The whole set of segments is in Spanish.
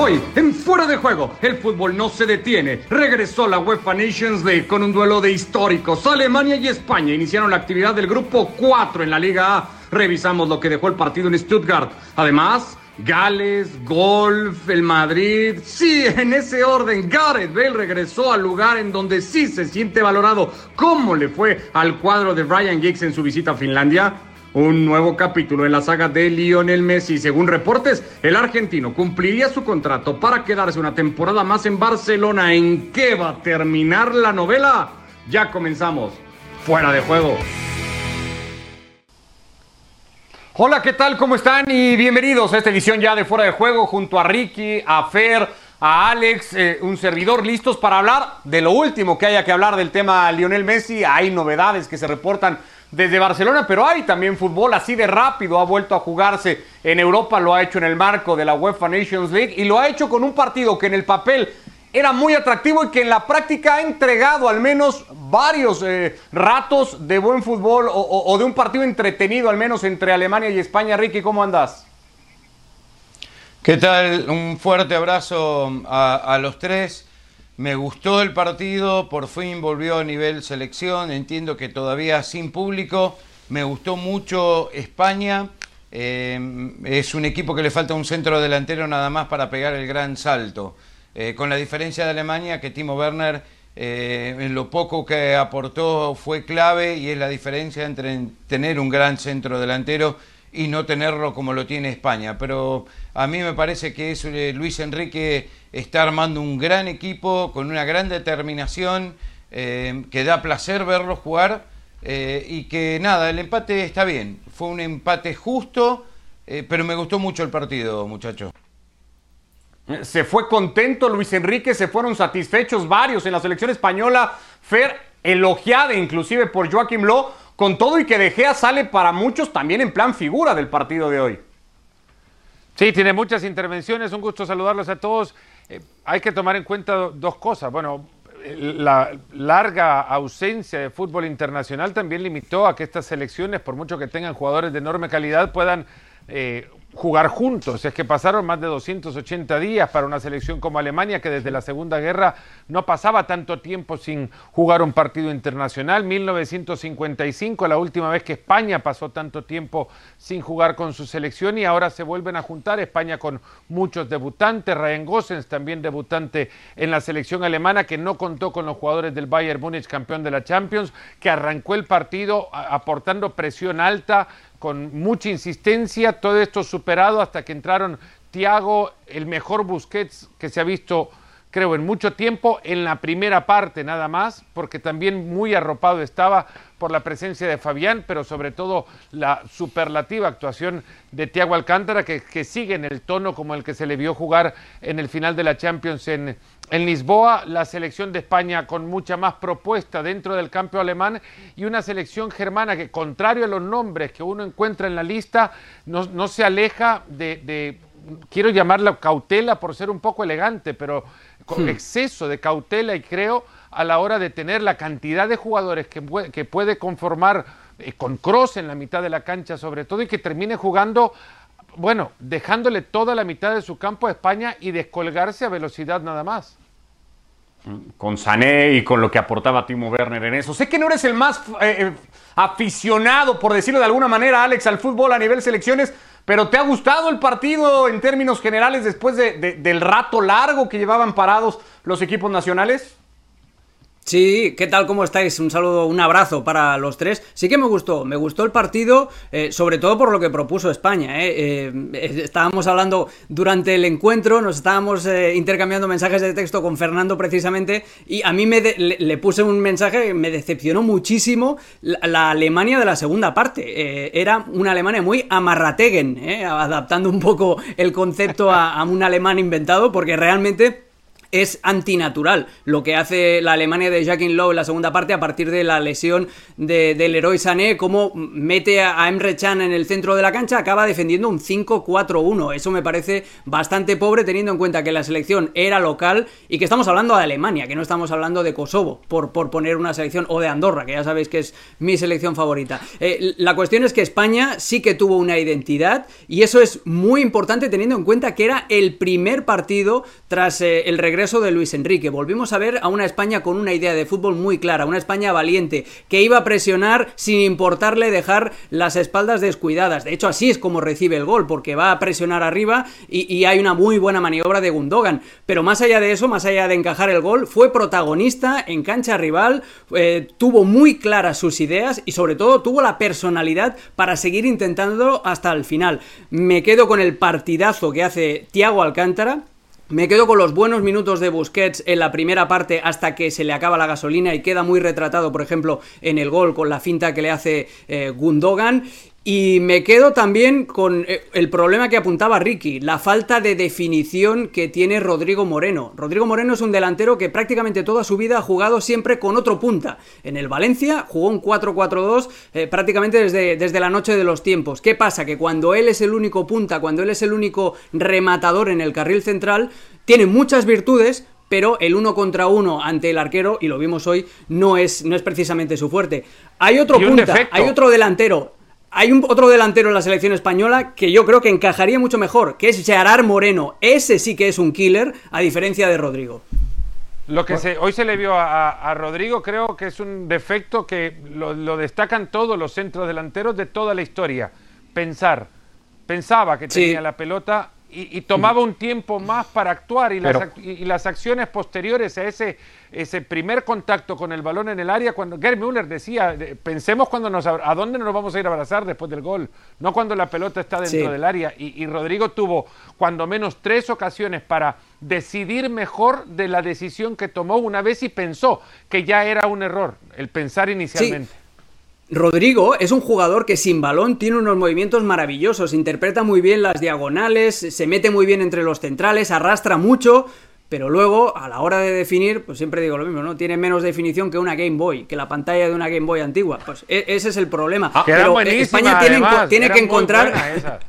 Hoy, en Fuera de Juego, el fútbol no se detiene. Regresó la UEFA Nations League con un duelo de históricos. Alemania y España iniciaron la actividad del grupo 4 en la Liga A. Revisamos lo que dejó el partido en Stuttgart. Además, Gales, Golf, el Madrid. Sí, en ese orden, Gareth Bale regresó al lugar en donde sí se siente valorado. ¿Cómo le fue al cuadro de Ryan Giggs en su visita a Finlandia? Un nuevo capítulo en la saga de Lionel Messi. Según reportes, el argentino cumpliría su contrato para quedarse una temporada más en Barcelona. ¿En qué va a terminar la novela? Ya comenzamos. Fuera de Juego. Hola, ¿qué tal? ¿Cómo están? Y bienvenidos a esta edición ya de Fuera de Juego, junto a Ricky, a Fer, a Alex, un servidor, listos para hablar de lo último que haya que hablar del tema Lionel Messi. Hay novedades que se reportan desde Barcelona, pero hay también fútbol, así de rápido ha vuelto a jugarse en Europa, lo ha hecho en el marco de la UEFA Nations League y lo ha hecho con un partido que en el papel era muy atractivo y que en la práctica ha entregado al menos varios ratos de buen fútbol o de un partido entretenido al menos entre Alemania y España. Ricky, ¿cómo andás? ¿Qué tal? Un fuerte abrazo a los tres. Me gustó el partido, por fin volvió a nivel selección, entiendo que todavía sin público. Me gustó mucho España, es un equipo que le falta un centro delantero nada más para pegar el gran salto. Con la diferencia de Alemania, que Timo Werner en lo poco que aportó fue clave, y es la diferencia entre tener un gran centro delantero y no tenerlo como lo tiene España. Pero a mí me parece que es, Luis Enrique está armando un gran equipo con una gran determinación, que da placer verlo jugar, y que nada, el empate está bien, fue un empate justo, pero me gustó mucho el partido, muchachos. Se fue contento Luis Enrique, se fueron satisfechos varios en la selección española. Fer, elogiada inclusive por Joachim Löw, con todo y que De Gea sale para muchos también en plan figura del partido de hoy. Sí, tiene muchas intervenciones, un gusto saludarlos a todos. Hay que tomar en cuenta dos cosas. Bueno, la larga ausencia de fútbol internacional también limitó a que estas selecciones, por mucho que tengan jugadores de enorme calidad, puedan jugar juntos. Es que pasaron más de 280 días para una selección como Alemania, que desde la Segunda Guerra no pasaba tanto tiempo sin jugar un partido internacional. 1955, la última vez que España pasó tanto tiempo sin jugar con su selección, y ahora se vuelven a juntar España con muchos debutantes. Ryan Gossens, también debutante en la selección alemana, que no contó con los jugadores del Bayern Múnich, campeón de la Champions, que arrancó el partido aportando presión alta, con mucha insistencia, todo esto superado hasta que entraron Thiago, el mejor Busquets que se ha visto, creo, en mucho tiempo, en la primera parte nada más, porque también muy arropado estaba por la presencia de Fabián, pero sobre todo la superlativa actuación de Thiago Alcántara, que sigue en el tono como el que se le vio jugar en el final de la Champions en Lisboa. La selección de España con mucha más propuesta dentro del campo alemán, y una selección germana que, contrario a los nombres que uno encuentra en la lista, no se aleja de quiero llamarla cautela por ser un poco elegante, pero con exceso de cautela, y creo, a la hora de tener la cantidad de jugadores que puede conformar, con Kroos en la mitad de la cancha sobre todo, y que termine jugando, bueno, dejándole toda la mitad de su campo a España y descolgarse a velocidad nada más. Con Sané y con lo que aportaba Timo Werner en eso. Sé que no eres el más aficionado, por decirlo de alguna manera, Alex, al fútbol a nivel selecciones, pero ¿te ha gustado el partido en términos generales después del rato largo que llevaban parados los equipos nacionales? Sí, ¿qué tal? ¿Cómo estáis? Un saludo, un abrazo para los tres. Sí que me gustó el partido, sobre todo por lo que propuso España. Estábamos hablando durante el encuentro, nos estábamos intercambiando mensajes de texto con Fernando precisamente, y a mí le puse un mensaje que me decepcionó muchísimo la Alemania de la segunda parte. Era una Alemania muy amarrategen, adaptando un poco el concepto a un alemán inventado, porque realmente es antinatural lo que hace la Alemania de Joachim Löw en la segunda parte a partir de la lesión de Leroy Sané, como mete a Emre Can en el centro de la cancha, acaba defendiendo un 5-4-1. Eso me parece bastante pobre teniendo en cuenta que la selección era local y que estamos hablando de Alemania, que no estamos hablando de Kosovo, por poner una selección, o de Andorra, que ya sabéis que es mi selección favorita. La cuestión es que España sí que tuvo una identidad y eso es muy importante teniendo en cuenta que era el primer partido tras el regreso de Luis Enrique. Volvimos a ver a una España con una idea de fútbol muy clara, una España valiente, que iba a presionar sin importarle dejar las espaldas descuidadas. De hecho, así es como recibe el gol, porque va a presionar arriba y hay una muy buena maniobra de Gundogan. Pero más allá de eso, más allá de encajar el gol, fue protagonista en cancha rival, tuvo muy claras sus ideas y sobre todo tuvo la personalidad para seguir intentándolo hasta el final. Me quedo con el partidazo que hace Thiago Alcántara. Me quedo con los buenos minutos de Busquets en la primera parte hasta que se le acaba la gasolina y queda muy retratado, por ejemplo, en el gol con la finta que le hace Gundogan. Y me quedo también con el problema que apuntaba Ricky, la falta de definición que tiene Rodrigo Moreno. Rodrigo Moreno es un delantero que prácticamente toda su vida ha jugado siempre con otro punta. En el Valencia jugó un 4-4-2 prácticamente desde la noche de los tiempos. ¿Qué pasa? Que cuando él es el único punta, cuando él es el único rematador en el carril central, tiene muchas virtudes, pero el 1 contra 1 ante el arquero, y lo vimos hoy, no es precisamente su fuerte. Hay otro punta, hay otro delantero. Hay otro delantero en la selección española que yo creo que encajaría mucho mejor, que es Gerard Moreno. Ese sí que es un killer, a diferencia de Rodrigo. Lo que hoy se le vio a Rodrigo, creo que es un defecto que lo destacan todos los centros delanteros de toda la historia. Pensaba que tenía la pelota y tomaba un tiempo más para actuar, y las acciones posteriores a ese primer contacto con el balón en el área, cuando Gerd Müller decía, pensemos cuando a dónde nos vamos a ir a abrazar después del gol, no cuando la pelota está dentro del área, y Rodrigo tuvo cuando menos 3 ocasiones para decidir mejor de la decisión que tomó una vez, y pensó que ya era un error el pensar inicialmente. Sí. Rodrigo es un jugador que sin balón tiene unos movimientos maravillosos, interpreta muy bien las diagonales, se mete muy bien entre los centrales, arrastra mucho, pero luego a la hora de definir, pues siempre digo lo mismo, ¿no? Tiene menos definición que una Game Boy, que la pantalla de una Game Boy antigua. Pues ese es el problema. Pero España tiene que encontrar...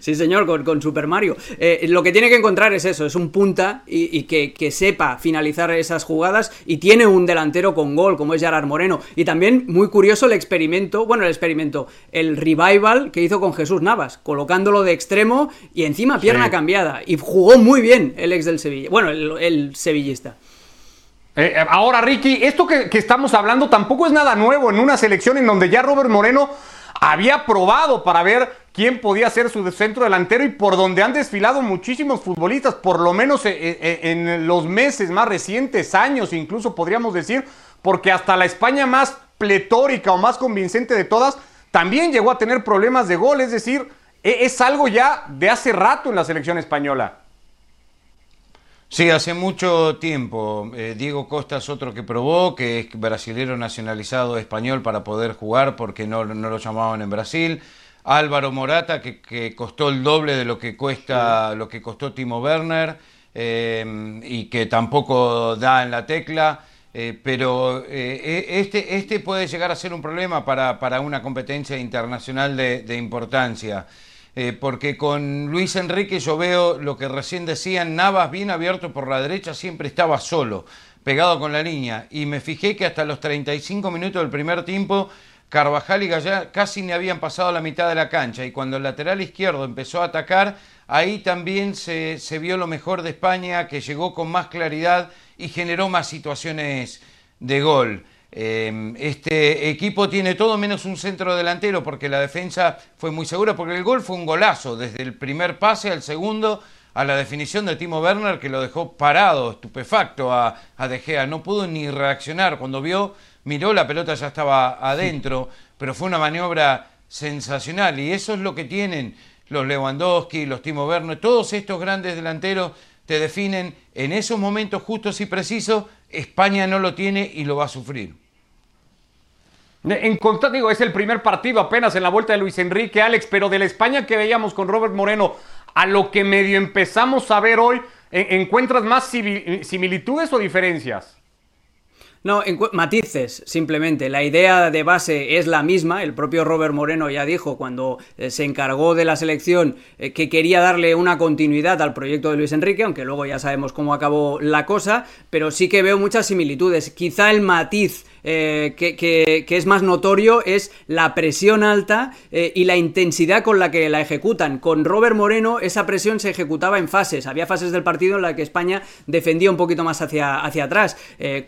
Sí, señor, con Super Mario. Lo que tiene que encontrar es eso, es un punta y que sepa finalizar esas jugadas, y tiene un delantero con gol como es Gerard Moreno. Y también muy curioso el revival que hizo con Jesús Navas, colocándolo de extremo y encima pierna cambiada. Y jugó muy bien el ex del Sevilla, bueno, el sevillista. Ahora, Ricky, esto que estamos hablando tampoco es nada nuevo en una selección en donde ya Robert Moreno había probado para ver quién podía ser su centro delantero, y por donde han desfilado muchísimos futbolistas, por lo menos en los meses más recientes, años incluso podríamos decir, porque hasta la España más pletórica o más convincente de todas también llegó a tener problemas de gol. Es decir, es algo ya de hace rato en la selección española. Sí, hace mucho tiempo. Diego Costa es otro que probó, que es brasilero nacionalizado español para poder jugar porque no lo llamaban en Brasil. Álvaro Morata, que costó el doble de lo que costó Timo Werner, y que tampoco da en la tecla. Pero este puede llegar a ser un problema para una competencia internacional de importancia. Porque con Luis Enrique yo veo lo que recién decían, Navas bien abierto por la derecha, siempre estaba solo, pegado con la línea. Y me fijé que hasta los 35 minutos del primer tiempo, Carvajal y Gallagher casi ni habían pasado la mitad de la cancha. Y cuando el lateral izquierdo empezó a atacar, ahí también se vio lo mejor de España, que llegó con más claridad y generó más situaciones de gol. Este equipo tiene todo menos un centro delantero, porque la defensa fue muy segura, porque el gol fue un golazo, desde el primer pase al segundo, a la definición de Timo Werner, que lo dejó parado, estupefacto a De Gea. No pudo ni reaccionar, cuando miró la pelota ya estaba adentro, pero fue una maniobra sensacional, y eso es lo que tienen los Lewandowski, los Timo Werner, todos estos grandes delanteros te definen en esos momentos justos y precisos. España no lo tiene y lo va a sufrir. Es el primer partido apenas en la vuelta de Luis Enrique, Alex, pero de la España que veíamos con Robert Moreno a lo que medio empezamos a ver hoy ¿Encuentras más similitudes o diferencias? No, matices, simplemente. La idea de base es la misma. El propio Robert Moreno ya dijo cuando se encargó de la selección que quería darle una continuidad al proyecto de Luis Enrique, aunque luego ya sabemos cómo acabó la cosa, pero sí que veo muchas similitudes. Quizá el matiz que es más notorio es la presión alta y la intensidad con la que la ejecutan. Con Robert Moreno esa presión se ejecutaba en fases. Había fases del partido en las que España defendía un poquito más hacia atrás.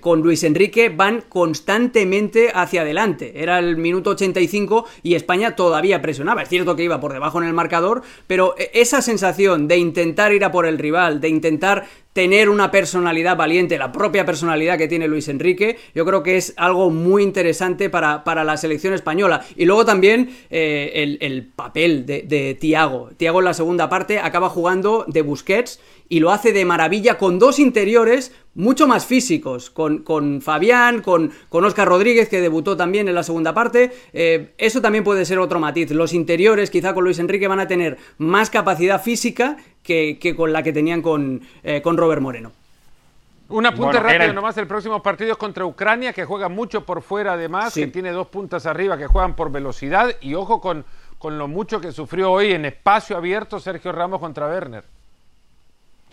Con Luis Enrique van constantemente hacia adelante. Era el minuto 85 y España todavía presionaba. Es cierto que iba por debajo en el marcador, pero esa sensación de intentar ir a por el rival, de intentar tener una personalidad valiente, la propia personalidad que tiene Luis Enrique, yo creo que es algo muy interesante para la selección española. Y luego también el papel de Thiago. Thiago en la segunda parte acaba jugando de Busquets y lo hace de maravilla con dos interiores mucho más físicos, con Fabián, con Óscar Rodríguez, que debutó también en la segunda parte. Eso también puede ser otro matiz. Los interiores quizá con Luis Enrique van a tener más capacidad física que con la que tenían con Robert Moreno. Un apunte rápido nomás, el próximo partido es contra Ucrania, que juega mucho por fuera además, sí, que tiene dos puntas arriba que juegan por velocidad, y ojo con lo mucho que sufrió hoy en espacio abierto Sergio Ramos contra Werner.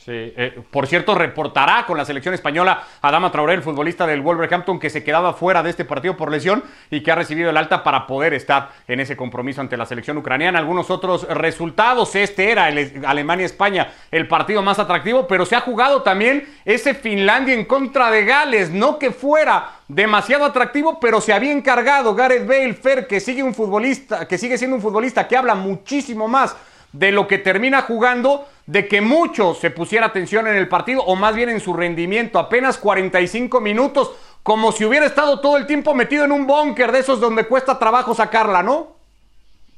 Sí, por cierto, reportará con la selección española Adama Traoré, el futbolista del Wolverhampton, que se quedaba fuera de este partido por lesión y que ha recibido el alta para poder estar en ese compromiso ante la selección ucraniana. Algunos otros resultados, este era el Alemania-España el partido más atractivo, pero se ha jugado también ese Finlandia en contra de Gales, no que fuera demasiado atractivo, pero se había encargado Gareth Bale, Fer, que sigue siendo un futbolista que habla muchísimo más de lo que termina jugando, de que mucho se pusiera atención en el partido, o más bien en su rendimiento. Apenas 45 minutos, como si hubiera estado todo el tiempo metido en un búnker de esos donde cuesta trabajo sacarla, ¿no?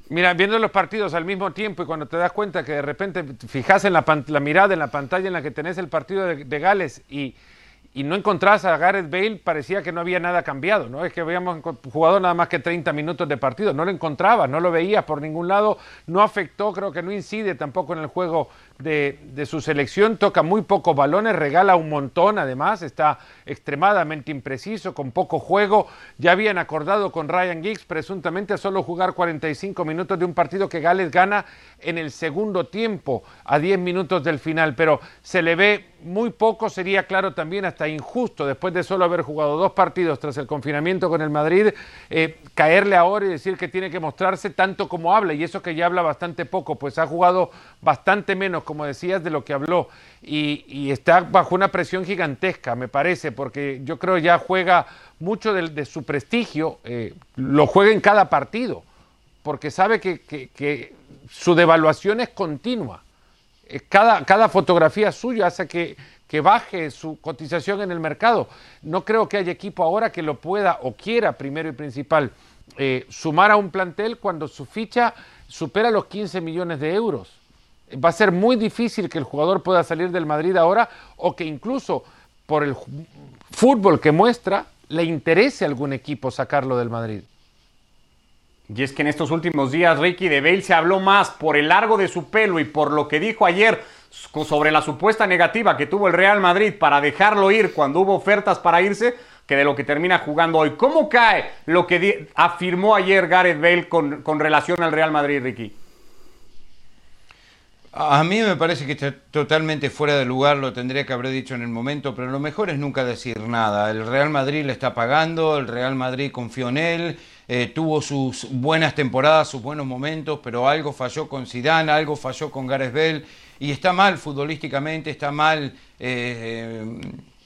Mira, viendo los partidos al mismo tiempo, y cuando te das cuenta que de repente fijas en la mirada en la pantalla en la que tenés el partido de Gales y no encontrás a Gareth Bale, parecía que no había nada cambiado, ¿no? Es que habíamos jugado nada más que 30 minutos de partido, no lo encontrabas, no lo veías por ningún lado, no afectó, creo que no incide tampoco en el juego de su selección, toca muy pocos balones, regala un montón además, está extremadamente impreciso, con poco juego. Ya habían acordado con Ryan Giggs presuntamente a solo jugar 45 minutos de un partido que Gales gana en el segundo tiempo, a 10 minutos del final, pero se le ve muy poco. Sería, claro, también hasta injusto, después de solo haber jugado dos partidos tras el confinamiento con el Madrid, caerle ahora y decir que tiene que mostrarse tanto como habla, y eso que ya habla bastante poco, pues ha jugado bastante menos, como decías, de lo que habló, y está bajo una presión gigantesca, me parece, porque yo creo ya juega mucho de su prestigio, lo juega en cada partido, porque sabe que su devaluación es continua. Cada fotografía suya hace que baje su cotización en el mercado. No creo que haya equipo ahora que lo pueda o quiera, primero y principal, sumar a un plantel cuando su ficha supera los 15 millones de euros. Va a ser muy difícil que el jugador pueda salir del Madrid ahora, o que incluso por el fútbol que muestra le interese a algún equipo sacarlo del Madrid. Y es que en estos últimos días, Ricky, de Bale se habló más por el largo de su pelo y por lo que dijo ayer sobre la supuesta negativa que tuvo el Real Madrid para dejarlo ir cuando hubo ofertas para irse, que de lo que termina jugando hoy. ¿Cómo cae lo que afirmó ayer Gareth Bale con relación al Real Madrid, Ricky? A mí me parece que está totalmente fuera de lugar, lo tendría que haber dicho en el momento, pero lo mejor es nunca decir nada. El Real Madrid le está pagando, el Real Madrid confió en él, tuvo sus buenas temporadas, sus buenos momentos, pero algo falló con Zidane, algo falló con Gareth Bale, y está mal futbolísticamente, está mal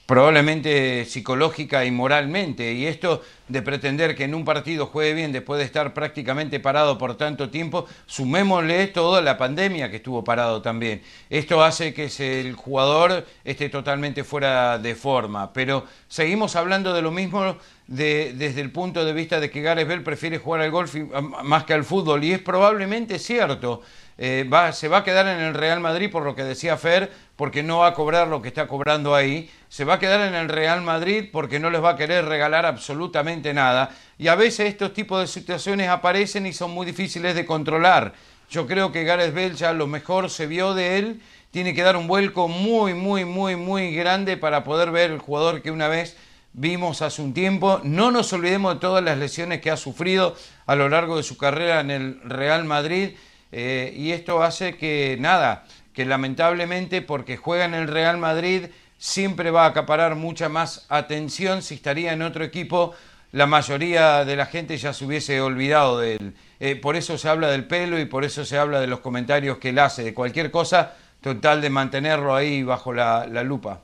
probablemente psicológica y moralmente, y esto de pretender que en un partido juegue bien después de estar prácticamente parado por tanto tiempo, sumémosle toda la pandemia que estuvo parado también. Esto hace que el jugador esté totalmente fuera de forma, pero seguimos hablando de lo mismo desde el punto de vista de que Gareth Bale prefiere jugar al golf más que al fútbol, y es probablemente cierto. Se va a quedar en el Real Madrid, por lo que decía Fer, porque no va a cobrar lo que está cobrando ahí. Se va a quedar en el Real Madrid porque no les va a querer regalar absolutamente nada. Y a veces estos tipos de situaciones aparecen y son muy difíciles de controlar. Yo creo que Gareth Bale ya lo mejor se vio de él. tiene que dar un vuelco muy grande para poder ver el jugador que una vez vimos hace un tiempo. No nos olvidemos de todas las lesiones que ha sufrido a lo largo de su carrera en el Real Madrid, y esto hace que nada, que lamentablemente porque juega en el Real Madrid siempre va a acaparar mucha más atención. Si estaría en otro equipo, la mayoría de la gente ya se hubiese olvidado de él. Por eso se habla del pelo y por eso se habla de los comentarios que él hace, de cualquier cosa, total de mantenerlo ahí bajo la lupa.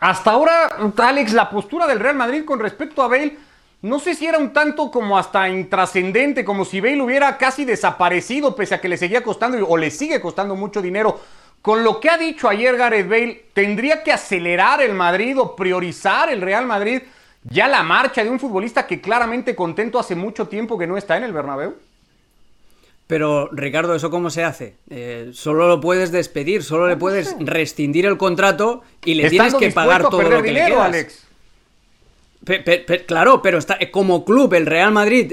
Hasta ahora, Alex, la postura del Real Madrid con respecto a Bale, no sé si era un tanto como hasta intrascendente, como si Bale hubiera casi desaparecido, pese a que le seguía costando o le sigue costando mucho dinero. Con lo que ha dicho ayer Gareth Bale, ¿tendría que acelerar el Madrid o priorizar el Real Madrid ya la marcha de un futbolista que claramente contento hace mucho tiempo que no está en el Bernabéu? Pero, Ricardo, ¿eso cómo se hace? Solo lo puedes despedir, solo le puedes rescindir el contrato y le tienes que pagar todo lo que le quedas. Claro, pero está, como club, el Real Madrid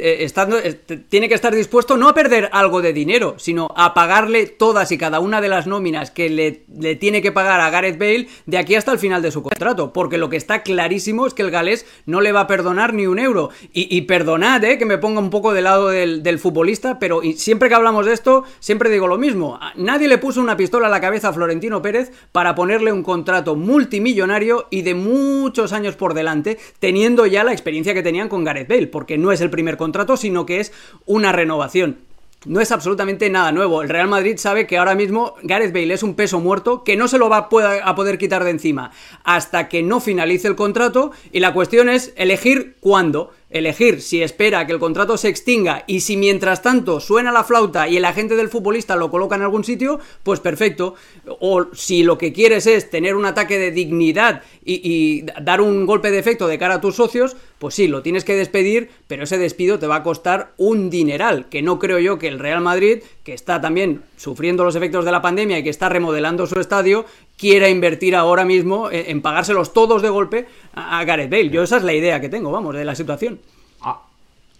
tiene que estar dispuesto no a perder algo de dinero, sino a pagarle todas y cada una de las nóminas que le tiene que pagar a Gareth Bale de aquí hasta el final de su contrato, porque lo que está clarísimo es que el galés no le va a perdonar ni un euro. Y perdonad que me ponga un poco del lado del futbolista, pero siempre que hablamos de esto, siempre digo lo mismo. Nadie le puso una pistola a la cabeza a Florentino Pérez para ponerle un contrato multimillonario y de muchos años por delante, teniendo ya la experiencia que tenían con Gareth Bale, porque no es el primer contrato, sino que es una renovación. No es absolutamente nada nuevo. El Real Madrid sabe que ahora mismo Gareth Bale es un peso muerto que no se lo va a poder quitar de encima hasta que no finalice el contrato, y la cuestión es elegir cuándo. Elegir si espera que el contrato se extinga y si mientras tanto suena la flauta y el agente del futbolista lo coloca en algún sitio, pues perfecto. O si lo que quieres es tener un ataque de dignidad y dar un golpe de efecto de cara a tus socios, pues sí, lo tienes que despedir, pero ese despido te va a costar un dineral, que no creo yo que el Real Madrid, que está también sufriendo los efectos de la pandemia y que está remodelando su estadio, quiera invertir ahora mismo en pagárselos todos de golpe a Gareth Bale. Yo esa es la idea que tengo, vamos, de la situación.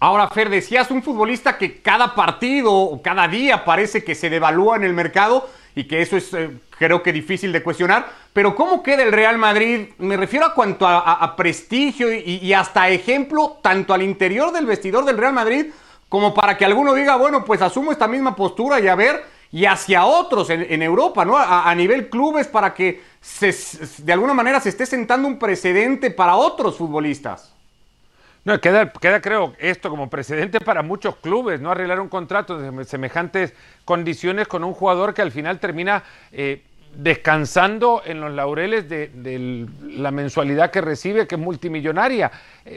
Ahora, Fer, decías un futbolista que cada partido o cada día parece que se devalúa en el mercado y que eso es creo que difícil de cuestionar, pero ¿cómo queda el Real Madrid? Me refiero a cuanto a prestigio y hasta ejemplo, tanto al interior del vestidor del Real Madrid como para que alguno diga, bueno, pues asumo esta misma postura y a ver... y hacia otros en Europa, ¿no? A nivel clubes, para que de alguna manera se esté sentando un precedente para otros futbolistas. No, queda creo esto como precedente para muchos clubes, no arreglar un contrato de semejantes condiciones con un jugador que al final termina descansando en los laureles de la mensualidad que recibe, que es multimillonaria.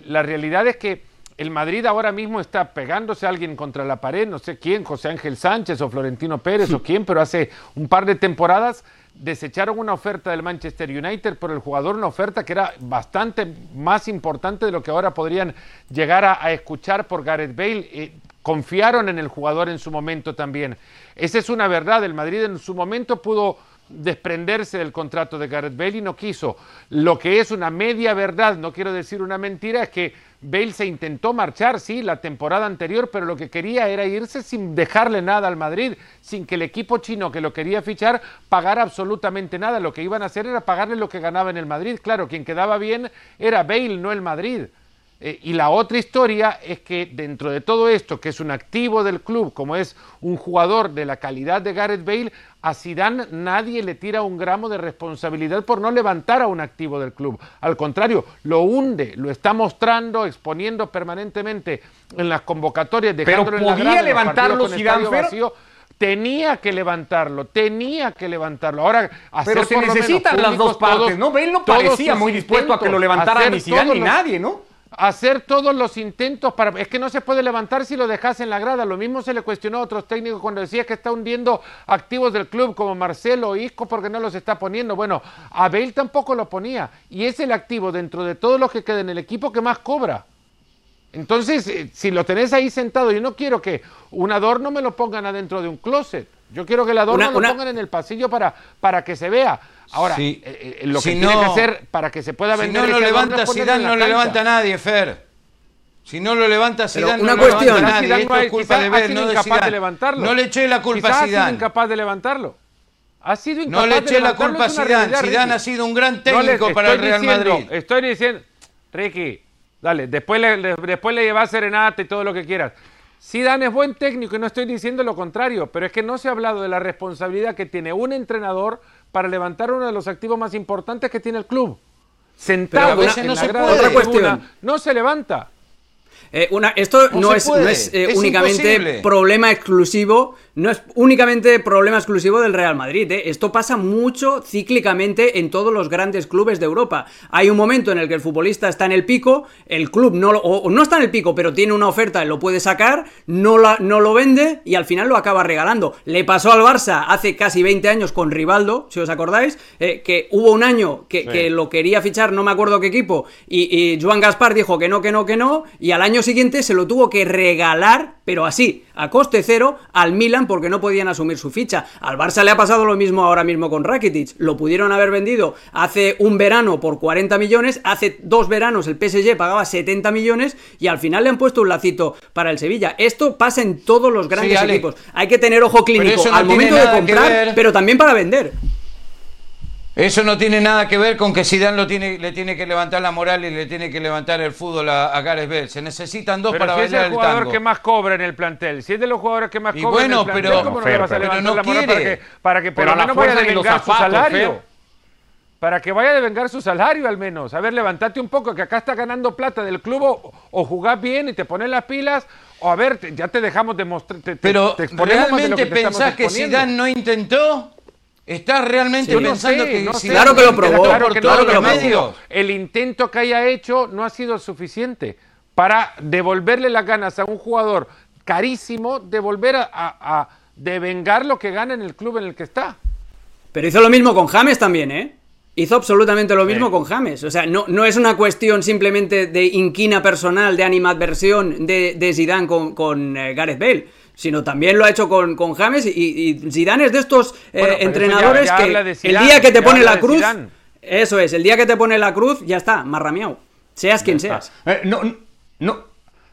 La realidad es que el Madrid ahora mismo está pegándose a alguien contra la pared, no sé quién, José Ángel Sánchez o Florentino Pérez o quién, pero hace un par de temporadas desecharon una oferta del Manchester United por el jugador, una oferta que era bastante más importante de lo que ahora podrían llegar a escuchar por Gareth Bale. Confiaron en el jugador en su momento también. Esa es una verdad, el Madrid en su momento pudo desprenderse del contrato de Gareth Bale y no quiso. Lo que es una media verdad, no quiero decir una mentira, es que Bale se intentó marchar, sí, la temporada anterior, pero lo que quería era irse sin dejarle nada al Madrid, sin que el equipo chino que lo quería fichar pagara absolutamente nada. Lo que iban a hacer era pagarle lo que ganaba en el Madrid. Claro, quien quedaba bien era Bale, no el Madrid. Y la otra historia es que dentro de todo esto, que es un activo del club, como es un jugador de la calidad de Gareth Bale, a Zidane nadie le tira un gramo de responsabilidad por no levantar a un activo del club. Al contrario, lo hunde, lo está mostrando, exponiendo permanentemente en las convocatorias, dejándolo en la grada. Pero podía levantarlo Zidane, pero... Tenía que levantarlo. Ahora, pero se necesitan las dos partes, ¿no? Bale no parecía muy dispuesto a que lo levantara ni Zidane ni nadie, ¿no? Hacer todos los intentos para... Es que no se puede levantar si lo dejas en la grada. Lo mismo se le cuestionó a otros técnicos cuando decía que está hundiendo activos del club como Marcelo o Isco porque no los está poniendo. Bueno, a Bale tampoco lo ponía. Y es el activo dentro de todos los que queda en el equipo que más cobra. Entonces, si lo tenés ahí sentado, yo no quiero que un adorno me lo pongan adentro de un closet. Yo quiero que el adorno lo pongan en el pasillo para que se vea. Ahora, sí, lo que si tiene no, que hacer para que se pueda vender... Si no lo levanta Zidane, no lo levanta nadie, Fer. Si no lo levanta Zidane, no lo levanta nadie. Esto es culpa de Bale, no de Zidane. No le eché la culpa a Zidane. Quizás ha sido incapaz de levantarlo. Ha sido incapaz. No le eché la culpa a Zidane. Zidane ha sido un gran técnico para el Real Madrid. Estoy diciendo, Ricky, dale, después le llevas serenata y todo lo que quieras. Zidane es buen técnico y no estoy diciendo lo contrario, pero es que no se ha hablado de la responsabilidad que tiene un entrenador para levantar uno de los activos más importantes que tiene el club. Sentado en la grada de tribuna, no se levanta. Esto no es únicamente imposible. No es únicamente problema exclusivo del Real Madrid, ¿eh? Esto pasa mucho cíclicamente en todos los grandes clubes de Europa. Hay un momento en el que el futbolista está en el pico, el club no está en el pico, pero tiene una oferta, lo puede sacar, no lo vende y al final lo acaba regalando. Le pasó al Barça hace casi 20 años con Rivaldo, si os acordáis, que hubo un año que lo quería fichar, no me acuerdo qué equipo, y Joan Gaspar dijo que no, y al año siguiente se lo tuvo que regalar, pero así, a coste cero, al Milan porque no podían asumir su ficha. Al Barça le ha pasado lo mismo ahora mismo con Rakitic. Lo pudieron haber vendido hace un verano por 40 millones, hace dos veranos el PSG pagaba 70 millones y al final le han puesto un lacito para el Sevilla. Esto pasa en todos los grandes equipos. Hay que tener ojo clínico al momento de comprar, pero también para vender. Eso no tiene nada que ver con que Zidane le tiene que levantar la moral y le tiene que levantar el fútbol a Gareth Bale. Se necesitan dos pero para bailar el tango. Si es el jugador que más cobra en el plantel, si es de los jugadores que más cobra en el plantel, ¿cómo no le vas a levantar la moral para que por lo menos vaya a devengar su salario? Para que vaya a devengar su salario al menos. A ver, levantate un poco, que acá está ganando plata del club, o jugás bien y te pones las pilas, o a ver, ya te dejamos demostrar. Pero ¿realmente pensás que Zidane no intentó? ¿Estás realmente pensando que claro que lo probó? Claro que lo probó. El intento que haya hecho no ha sido suficiente para devolverle las ganas a un jugador carísimo de volver a devengar lo que gana en el club en el que está. Pero hizo lo mismo con James también, ¿eh? Hizo absolutamente lo mismo con James. O sea, no es una cuestión simplemente de inquina personal, de animadversión de Zidane con Gareth Bale, sino también lo ha hecho con James, y Zidane es de estos entrenadores que Zidane, el día que te pone la cruz, eso es, el día que te pone la cruz, ya está, marrameado, seas ya quien está. Seas.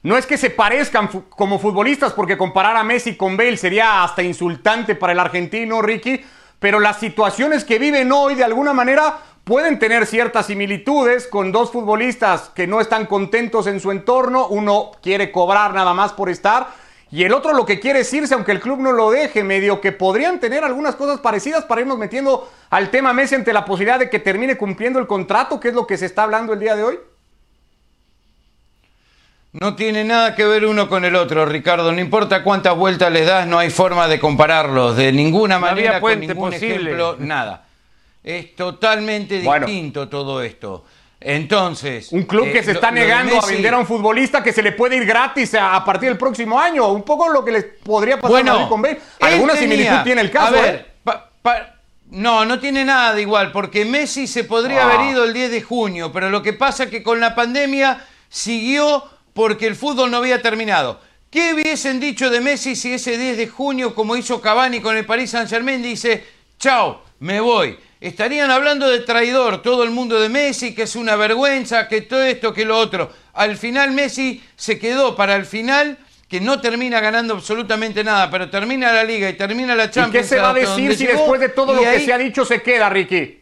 No es que se parezcan como futbolistas, porque comparar a Messi con Bale sería hasta insultante para el argentino, Ricky, pero las situaciones que viven hoy de alguna manera pueden tener ciertas similitudes, con dos futbolistas que no están contentos en su entorno, uno quiere cobrar nada más por estar, y el otro lo que quiere es irse, aunque el club no lo deje, medio que podrían tener algunas cosas parecidas para irnos metiendo al tema Messi ante la posibilidad de que termine cumpliendo el contrato, que es lo que se está hablando el día de hoy. No tiene nada que ver uno con el otro, Ricardo. No importa cuántas vueltas les das, no hay forma de compararlos de ninguna manera, con ningún ejemplo, nada. Es totalmente distinto todo esto. Entonces, un club que se está negando a vender a un futbolista que se le puede ir gratis a partir del próximo año, un poco lo que les podría pasar a Madrid con Bale. Alguna similitud tiene el caso. A ver, no tiene nada de igual, porque Messi se podría haber ido el 10 de junio, pero lo que pasa es que con la pandemia siguió porque el fútbol no había terminado. ¿Qué hubiesen dicho de Messi si ese 10 de junio, como hizo Cavani con el Paris Saint-Germain, dice, chao, me voy? Estarían hablando de traidor, todo el mundo, de Messi, que es una vergüenza, que todo esto, que lo otro. Al final Messi se quedó para el final, que no termina ganando absolutamente nada, pero termina la Liga y termina la Champions. ¿Y qué se va a decir si después de todo lo que se ha dicho se queda, Ricky?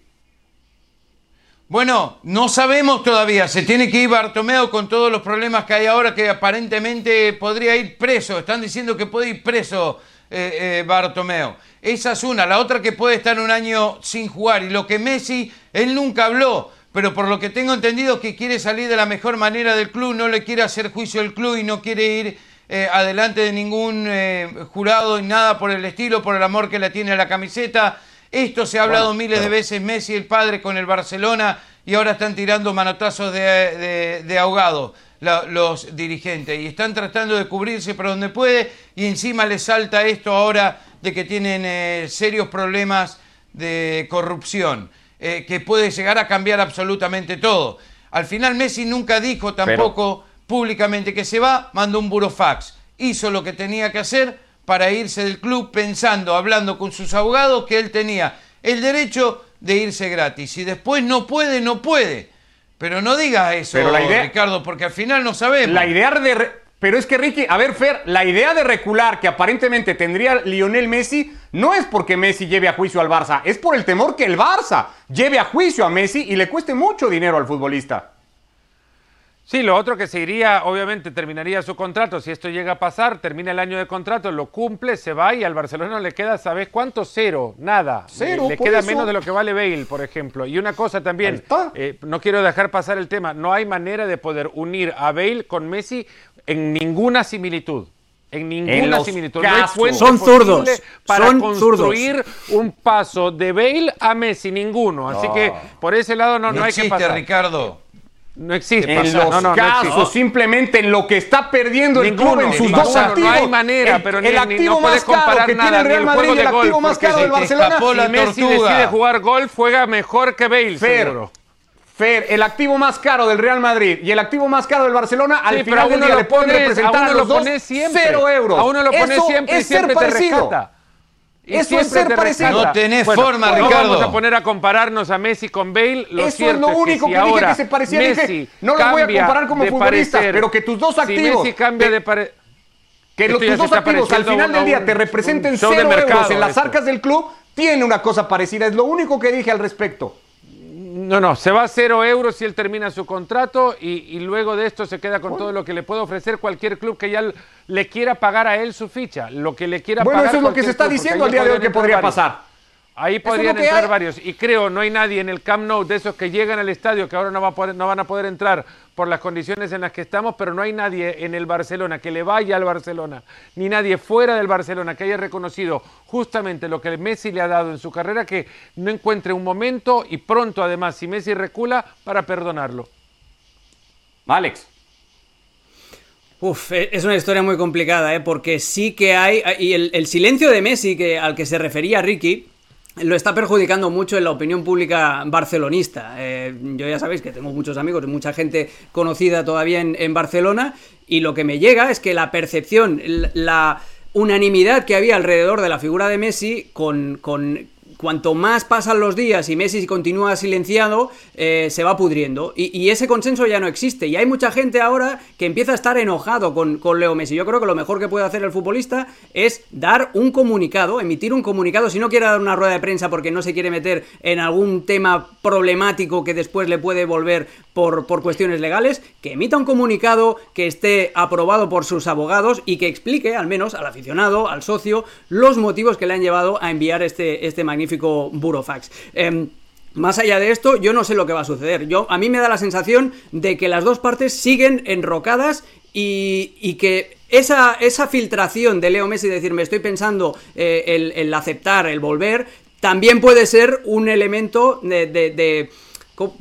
Bueno, no sabemos todavía. Se tiene que ir Bartomeu con todos los problemas que hay ahora, que aparentemente podría ir preso. Están diciendo que puede ir preso Bartomeu. Esa es una. La otra, que puede estar un año sin jugar. Y lo que Messi, él nunca habló, pero por lo que tengo entendido es que quiere salir de la mejor manera del club, no le quiere hacer juicio el club y no quiere ir adelante de ningún jurado y nada por el estilo, por el amor que le tiene a la camiseta. Esto se ha hablado miles de veces. Messi, el padre, con el Barcelona, y ahora están tirando manotazos de ahogado los dirigentes, y están tratando de cubrirse por donde puede, y encima les salta esto ahora de que tienen serios problemas de corrupción, que puede llegar a cambiar absolutamente todo. Al final Messi nunca dijo tampoco públicamente que se va, mandó un burofax, hizo lo que tenía que hacer para irse del club, pensando, hablando con sus abogados, que él tenía el derecho de irse gratis, y después no puede. Pero no digas eso, pero la idea, Ricardo, porque al final no sabemos. Pero es que, Ricky, a ver, Fer, la idea de recular que aparentemente tendría Lionel Messi No es porque Messi lleve a juicio al Barça, es por el temor que el Barça lleve a juicio a Messi y le cueste mucho dinero al futbolista. Sí, lo otro que se iría, obviamente terminaría su contrato, si esto llega a pasar, termina el año de contrato, lo cumple, se va y al Barcelona le queda, ¿sabés cuánto? Cero, nada. Cero, le queda eso. Menos de lo que vale Bale, por ejemplo. Y una cosa también, no quiero dejar pasar el tema, no hay manera de poder unir a Bale con Messi en ninguna similitud. En ninguna similitud. No son zurdos. Para son construir zurdos. Un paso de Bale a Messi, ninguno. Así que por ese lado no hay que pasar. Ricardo. No existe. En los casos, simplemente en lo que está perdiendo el club en sus dos activos. No hay manera, pero el activo más caro que tiene el Real Madrid y el activo más caro del Barcelona. Si Messi decide jugar golf, juega mejor que Bale, seguro. Fer, el activo más caro del Real Madrid y el activo más caro del Barcelona, al final del día le pueden representar a los dos 0 euros. A uno lo pones siempre y siempre te rescata. Eso es ser parecido. No tenés forma, Ricardo. No vamos a poner a compararnos a Messi con Bale. Eso es lo único que dije que se parecía. Dije, no lo voy a comparar como futbolista, pero que tus dos activos... Si Messi cambia de parecer... Que tus dos activos al final del día te representen 0 euros en las arcas del club, tiene una cosa parecida. Es lo único que dije al respecto. No, se va a 0 euros si él termina su contrato y luego de esto se queda con todo lo que le puede ofrecer cualquier club que ya le quiera pagar a él su ficha, lo que le quiera pagar. Bueno, eso es lo que se está diciendo al día de hoy que podría pasar. Ahí podrían entrar varios y creo no hay nadie en el Camp Nou de esos que llegan al estadio que ahora no van a poder entrar por las condiciones en las que estamos, pero no hay nadie en el Barcelona que le vaya al Barcelona, ni nadie fuera del Barcelona que haya reconocido justamente lo que Messi le ha dado en su carrera, que no encuentre un momento y pronto además, si Messi recula, para perdonarlo. Alex. Uf, es una historia muy complicada, porque sí que hay, y el silencio de Messi al que se refería Ricky, lo está perjudicando mucho en la opinión pública barcelonista. Yo ya sabéis que tengo muchos amigos, mucha gente conocida todavía en Barcelona, y lo que me llega es que la percepción, la unanimidad que había alrededor de la figura de Messi, cuanto más pasan los días y Messi continúa silenciado, se va pudriendo. Y ese consenso ya no existe. Y hay mucha gente ahora que empieza a estar enojado con Leo Messi. Yo creo que lo mejor que puede hacer el futbolista es dar un comunicado, emitir un comunicado. Si no quiere dar una rueda de prensa porque no se quiere meter en algún tema problemático que después le puede volver por cuestiones legales, que emita un comunicado que esté aprobado por sus abogados y que explique, al menos al aficionado, al socio, los motivos que le han llevado a enviar este magnífico burofax. Más allá de esto, yo no sé lo que va a suceder. A mí me da la sensación de que las dos partes siguen enrocadas y que esa filtración de Leo Messi de decir, me estoy pensando el aceptar, el volver, también puede ser un elemento de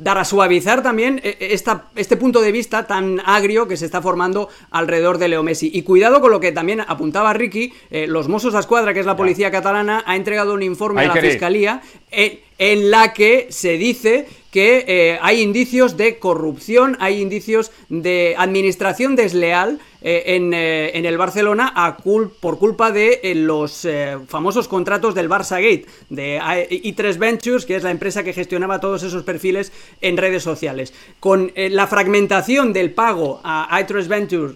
dar a suavizar también este punto de vista tan agrio que se está formando alrededor de Leo Messi. Y cuidado con lo que también apuntaba Ricky, los Mossos d'Esquadra, que es la policía catalana, ha entregado un informe a la Fiscalía en la que se dice que hay indicios de corrupción, hay indicios de administración desleal en el Barcelona por culpa de los famosos contratos del Barça-Gate, de I3 Ventures, que es la empresa que gestionaba todos esos perfiles en redes sociales. Con la fragmentación del pago a I3 Ventures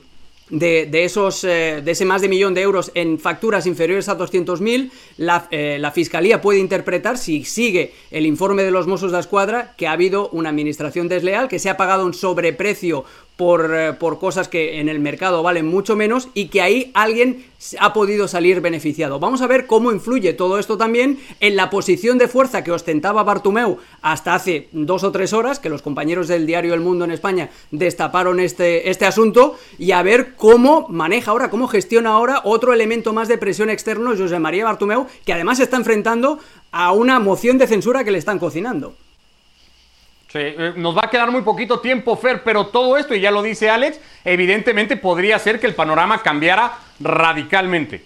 de ese más de 1.000.000 de euros en facturas inferiores a 200.000, la Fiscalía puede interpretar, si sigue el informe de los Mossos d'Esquadra, que ha habido una administración desleal, que se ha pagado un sobreprecio por cosas que en el mercado valen mucho menos y que ahí alguien ha podido salir beneficiado. Vamos a ver cómo influye todo esto también en la posición de fuerza que ostentaba Bartomeu hasta hace 2 o 3 horas, que los compañeros del diario El Mundo en España destaparon este asunto, y a ver cómo maneja ahora, cómo gestiona ahora otro elemento más de presión externo José María Bartomeu, que además se está enfrentando a una moción de censura que le están cocinando. Sí, nos va a quedar muy poquito tiempo, Fer, pero todo esto, y ya lo dice Alex, evidentemente podría ser que el panorama cambiara radicalmente.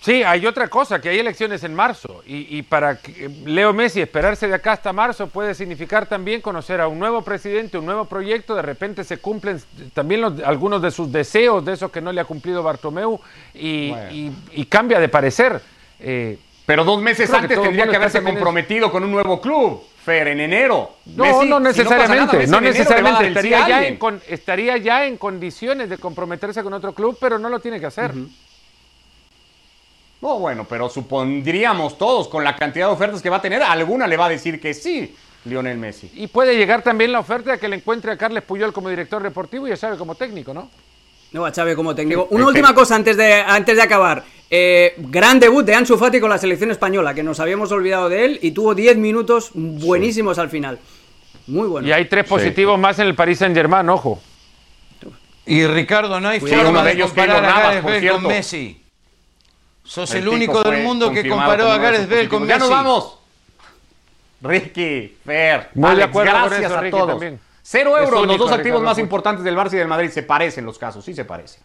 Sí, hay otra cosa, que hay elecciones en marzo y para Leo Messi esperarse de acá hasta marzo puede significar también conocer a un nuevo presidente, un nuevo proyecto, de repente se cumplen también algunos de sus deseos, de esos que no le ha cumplido Bartomeu y cambia de parecer. Pero 2 meses antes tendría que haberse comprometido con un nuevo club, Fer, en enero. No necesariamente. Estaría ya en condiciones de comprometerse con otro club, pero no lo tiene que hacer. Uh-huh. No, bueno, pero supondríamos todos, con la cantidad de ofertas que va a tener, alguna le va a decir que sí, Lionel Messi. Y puede llegar también la oferta que le encuentre a Carles Puyol como director deportivo y a Xavi como técnico, ¿no? No, a Xavi como técnico. Una última cosa antes de acabar. Gran debut de Ansu Fati con la selección española, que nos habíamos olvidado de él, y tuvo 10 minutos buenísimos al final. Muy bueno. Y hay 3 positivos más en el Paris Saint-Germain, ojo. Y Ricardo, no hay forma de comparar a Gareth Bale con Messi. Sos el único del mundo que comparó a Gareth Bale con Messi. ¡Ya nos vamos! Ricky, Fer, muy de acuerdo, gracias a todos. 0 euros, los 2 activos más importantes del Barça y del Madrid. Se parecen los casos, sí se parecen.